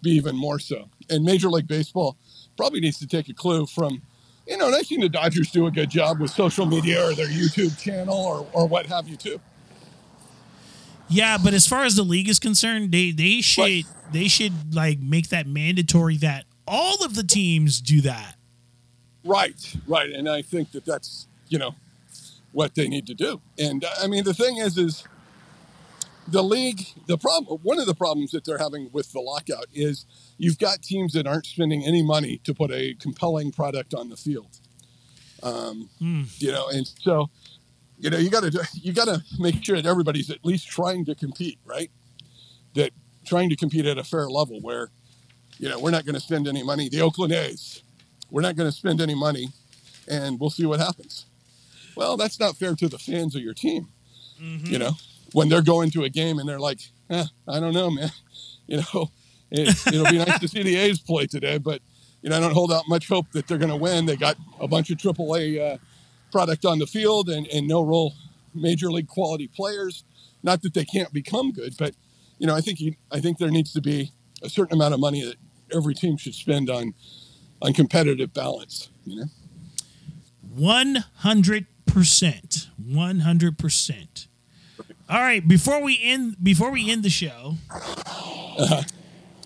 be even more so. And Major League Baseball probably needs to take a clue from you know, and I've seen the Dodgers do a good job with social media or their YouTube channel or what have you too. Yeah, but as far as the league is concerned, they should like make that mandatory that all of the teams do that. Right, and I think that's what they need to do. And I mean, the thing is the league, one of the problems that they're having with the lockout is you've got teams that aren't spending any money to put a compelling product on the field. And so. You got to make sure that everybody's at least trying to compete, right? That trying to compete at a fair level where, we're not going to spend any money. The Oakland A's, we're not going to spend any money, and we'll see what happens. Well, that's not fair to the fans of your team, when they're going to a game and they're like, I don't know, man. It'll be nice to see the A's play today, but, I don't hold out much hope that they're going to win. They got a bunch of AAA product on the field and no role major league quality players. Not that they can't become good, but I think there needs to be a certain amount of money that every team should spend on competitive balance. 100%, 100%. All right, before we end the show,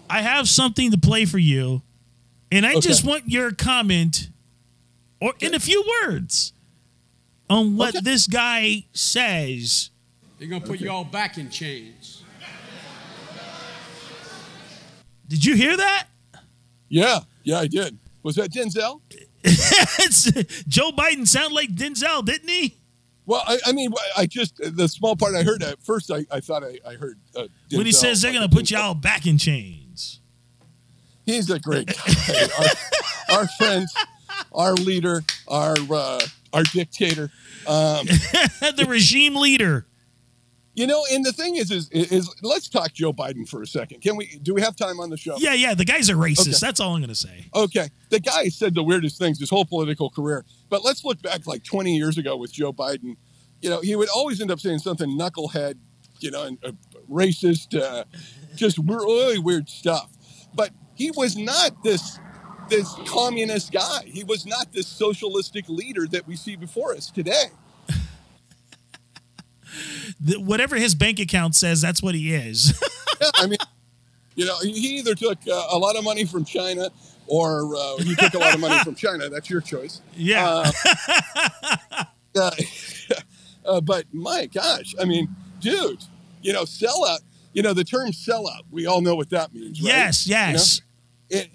I have something to play for you, and I just want your comment or in a few words. On what this guy says. They're going to put you all back in chains. Did you hear that? Yeah, I did. Was that Denzel? Joe Biden sounded like Denzel, didn't he? Well, the small part I heard at first, I thought I heard Denzel. When he says they're going to put you all back in chains. He's a great guy. Our friend, our leader, our dictator, the regime leader, and the thing is let's talk Joe Biden for a second. Do we have time on the show? Yeah. The guy's a racist. Okay. That's all I'm going to say. Okay. The guy said the weirdest things his whole political career, but let's look back like 20 years ago with Joe Biden, he would always end up saying something knucklehead, and racist, just really weird stuff. But he was not this communist guy. He was not this socialistic leader that we see before us today. Whatever his bank account says, that's what he is. Yeah, he either took a lot of money from China or he took a lot of money from China. That's your choice. Yeah. But my gosh, dude, sellout, the term sellout, we all know what that means, right? Yes.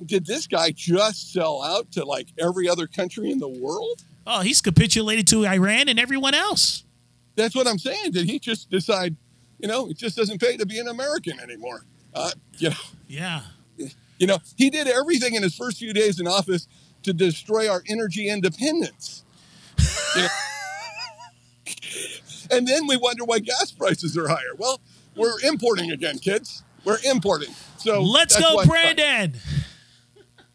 Did this guy just sell out to like every other country in the world? Oh, he's capitulated to Iran and everyone else. That's what I'm saying. Did he just decide, it just doesn't pay to be an American anymore? Yeah. He did everything in his first few days in office to destroy our energy independence. And then we wonder why gas prices are higher. Well, we're importing again, kids. We're importing. So let's go, Brandon.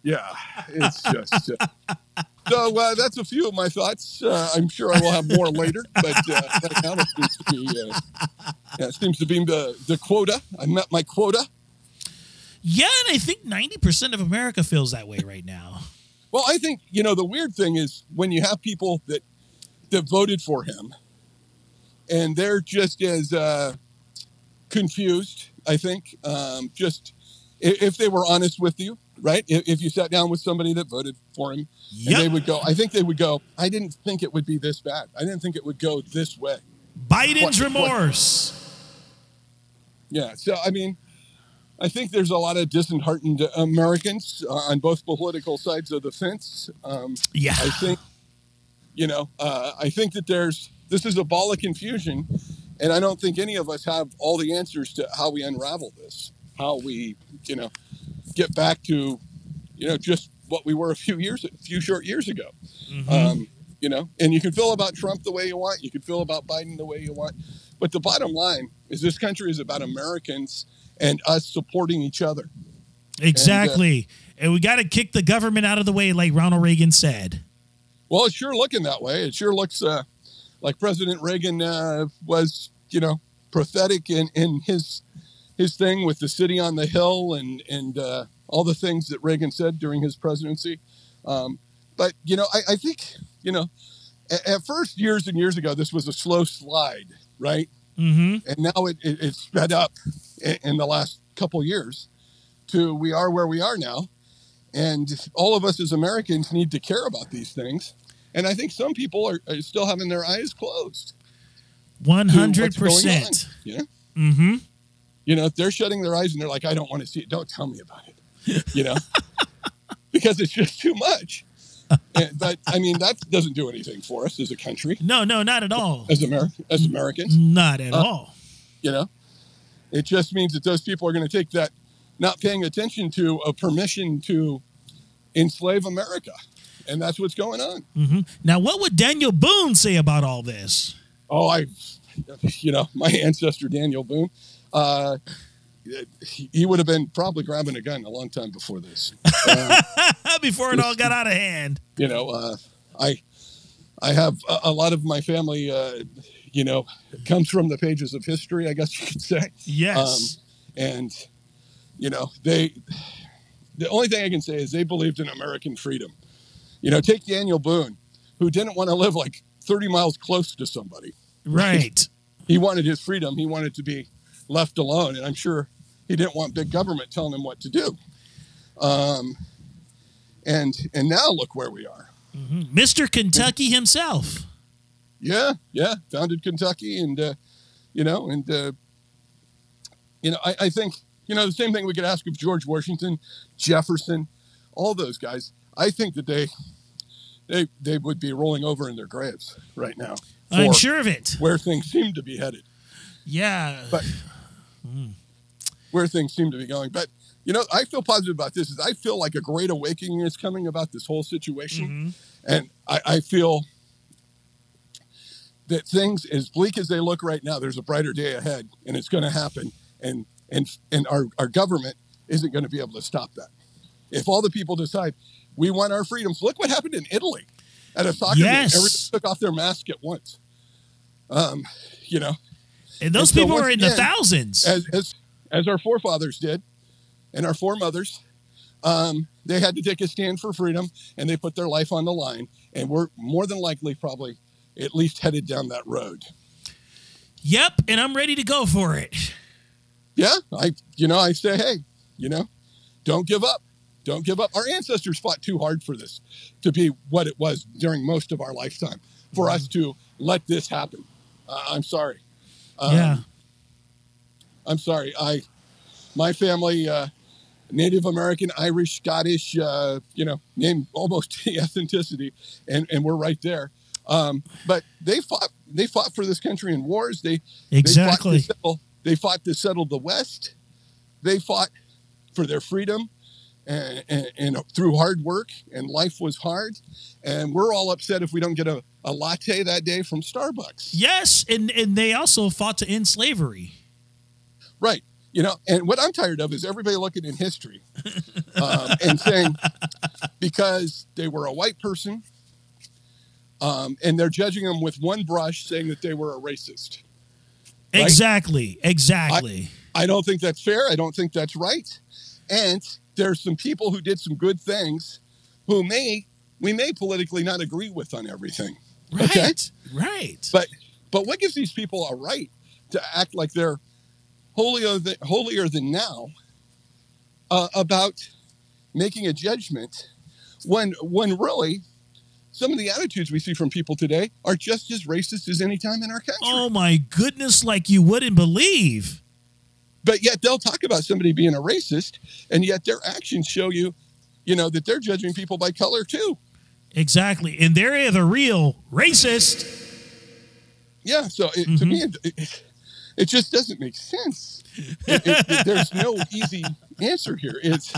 Yeah, it's just so that's a few of my thoughts. I'm sure I will have more later, but right now it seems to be the quota. I met my quota. Yeah, and I think 90% of America feels that way right now. Well, I think, the weird thing is when you have people that voted for him and they're just as confused, I think, just if they were honest with you. Right? If you sat down with somebody that voted for him, yep. And they would go, I didn't think it would be this bad. I didn't think it would go this way. Biden's remorse. Yeah. So, I think there's a lot of disheartened Americans on both political sides of the fence. Yeah. I think, that this is a ball of confusion, and I don't think any of us have all the answers to how we unravel this, how we, get back to, just what we were a few short years ago. Mm-hmm. And you can feel about Trump the way you want. You can feel about Biden the way you want. But the bottom line is this country is about Americans and us supporting each other. Exactly. And we got to kick the government out of the way, like Ronald Reagan said. Well, it's sure looking that way. It sure looks like President Reagan was, prophetic in his thing with the city on the hill and all the things that Reagan said during his presidency. But, you know, I think, you know, at first, years and years ago, this was a slow slide, right? Mm-hmm. And now it's sped up in the last couple years to we are where we are now. And all of us as Americans need to care about these things. And I think some people are still having their eyes closed. 100%. Yeah. Mm-hmm. You know, they're shutting their eyes and they're like, I don't want to see it. Don't tell me about it. You know, because it's just too much. But I mean, that doesn't do anything for us as a country. No, not at all. As Americans. Not at all. You know, it just means that those people are going to take that not paying attention to a permission to enslave America. And that's what's going on. Mm-hmm. Now, what would Daniel Boone say about all this? Oh, my ancestor, Daniel Boone, he would have been probably grabbing a gun a long time before this. Before it all got out of hand. You know, I have a lot of my family, you know, comes from the pages of history, I guess you could say. Yes. And, you know, the only thing I can say is they believed in American freedom. You know, take Daniel Boone, who didn't want to live like 30 miles close to somebody. Right. He wanted his freedom. He wanted to be left alone. And I'm sure he didn't want big government telling him what to do. And now look where we are. Mm-hmm. Mr. Kentucky himself. Yeah. Founded Kentucky. And, I think, you know, the same thing we could ask of George Washington, Jefferson, all those guys. I think that they would be rolling over in their graves right now. I'm sure of it. Where things seem to be headed. Yeah. But where things seem to be going. But, you know, I feel positive about this. I feel like a great awakening is coming about this whole situation. Mm-hmm. And I feel that things, as bleak as they look right now, there's a brighter day ahead. And it's going to happen. And our government isn't going to be able to stop that. If all the people decide... we want our freedoms. Look what happened in Italy at a soccer game. Everyone took off their mask at once. You know, and those people were in the thousands, as our forefathers did, and our foremothers. They had to take a stand for freedom, and they put their life on the line. And we're more than likely, probably, at least headed down that road. Yep, and I'm ready to go for it. Yeah, I say, hey, you know, don't give up. Don't give up. Our ancestors fought too hard for this to be what it was during most of our lifetime for us to let this happen. I'm sorry. Yeah. I'm sorry. My family, Native American, Irish, Scottish, name almost ethnicity, and we're right there. But they fought for this country in wars. They fought to settle the West. They fought for their freedom. And through hard work, and life was hard, and we're all upset if we don't get a latte that day from Starbucks. Yes, and they also fought to end slavery. Right. You know, and what I'm tired of is everybody looking in history and saying because they were a white person, and they're judging them with one brush, saying that they were a racist. Right? Exactly. I don't think that's fair. I don't think that's right. And there's some people who did some good things who we may politically not agree with on everything. Right. Okay? Right. But what gives these people a right to act like they're holier than now about making a judgment when really some of the attitudes we see from people today are just as racist as any time in our country. Oh, my goodness, like you wouldn't believe. But yet they'll talk about somebody being a racist, and yet their actions show you, you know, that they're judging people by color too. Exactly. And they're the real racist. Yeah. So to me, it just doesn't make sense. There's no easy answer here. It's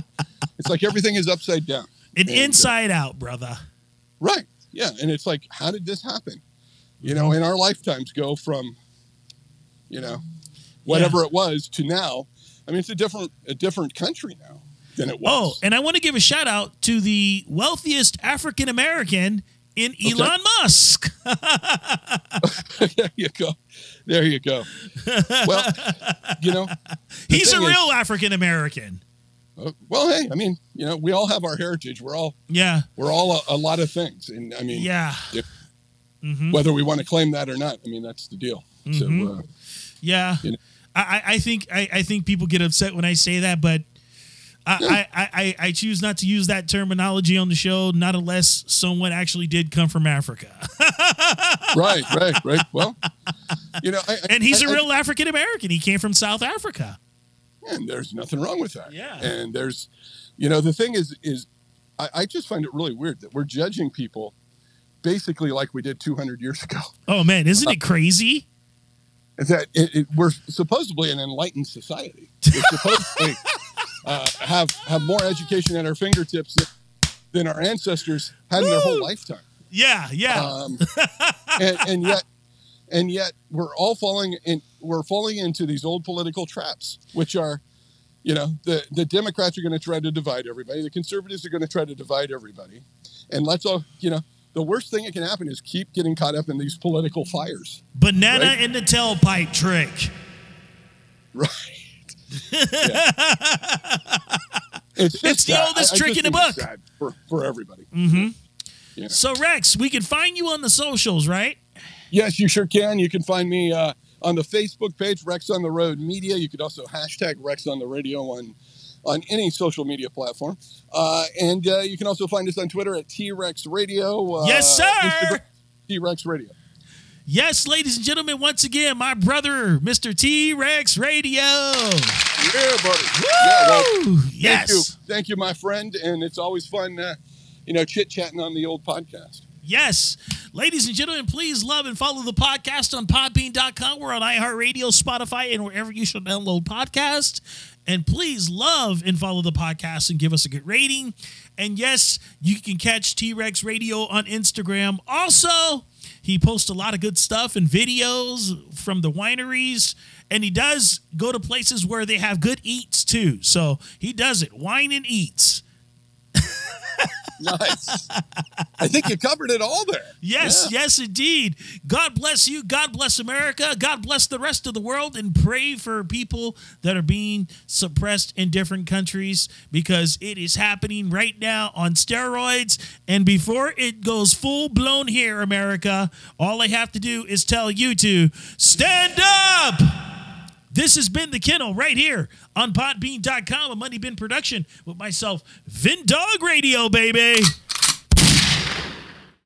like everything is upside down. And inside out, brother. Right. Yeah. And it's like, how did this happen? You know, in our lifetimes go from, you know, whatever it was to now. I mean, it's a different country now than it was. Oh, and I want to give a shout out to the wealthiest African American in Elon Musk. There you go. Well, you know, he's a real African American. well, hey, I mean, you know, we all have our heritage. We're all a lot of things. And I mean, whether we want to claim that or not, I mean, that's the deal. Mm-hmm. So, you know. I think people get upset when I say that, but I choose not to use that terminology on the show, not unless someone actually did come from Africa. Right. Well, you know, he's a real African American. He came from South Africa, and there's nothing wrong with that. Yeah, and there's, you know, the thing is I just find it really weird that we're judging people basically like we did 200 years ago. Oh man, isn't it crazy? We're supposedly an enlightened society. We're supposedly have more education at our fingertips than our ancestors had in their whole lifetime. Yeah. And yet we're all falling into these old political traps, which are, you know, the Democrats are going to try to divide everybody. The conservatives are going to try to divide everybody. And let's all, you know, the worst thing that can happen is keep getting caught up in these political fires. Banana in the tailpipe trick. Right. It's the oldest trick in the book. For everybody. Mm-hmm. Yeah. So, Rex, we can find you on the socials, right? Yes, you sure can. You can find me on the Facebook page, Rex on the Road Media. You could also hashtag Rex on the Radio on any social media platform. And you can also find us on Twitter at T-Rex Radio. Yes, sir. Instagram, T-Rex Radio. Yes, ladies and gentlemen, once again, my brother, Mr. T-Rex Radio. Yeah, buddy. Woo! Yeah, well, yes. Thank you, my friend. And it's always fun, you know, chit-chatting on the old podcast. Yes. Ladies and gentlemen, please love and follow the podcast on podbean.com. We're on iHeartRadio, Spotify, and wherever you should download podcasts. And please love and follow the podcast and give us a good rating. And yes, you can catch T-Rex Radio on Instagram. Also, he posts a lot of good stuff and videos from the wineries. And he does go to places where they have good eats, too. So he does it. Wine and eats. Nice. I think you covered it all there. Yes, indeed. God bless you. God bless America. God bless the rest of the world, and pray for people that are being suppressed in different countries, because it is happening right now on steroids. And before it goes full blown here, America, all I have to do is tell you to stand up. This has been The Kennel right here on Podbean.com, a Money Bin Production with myself, Vin Dog Radio, baby.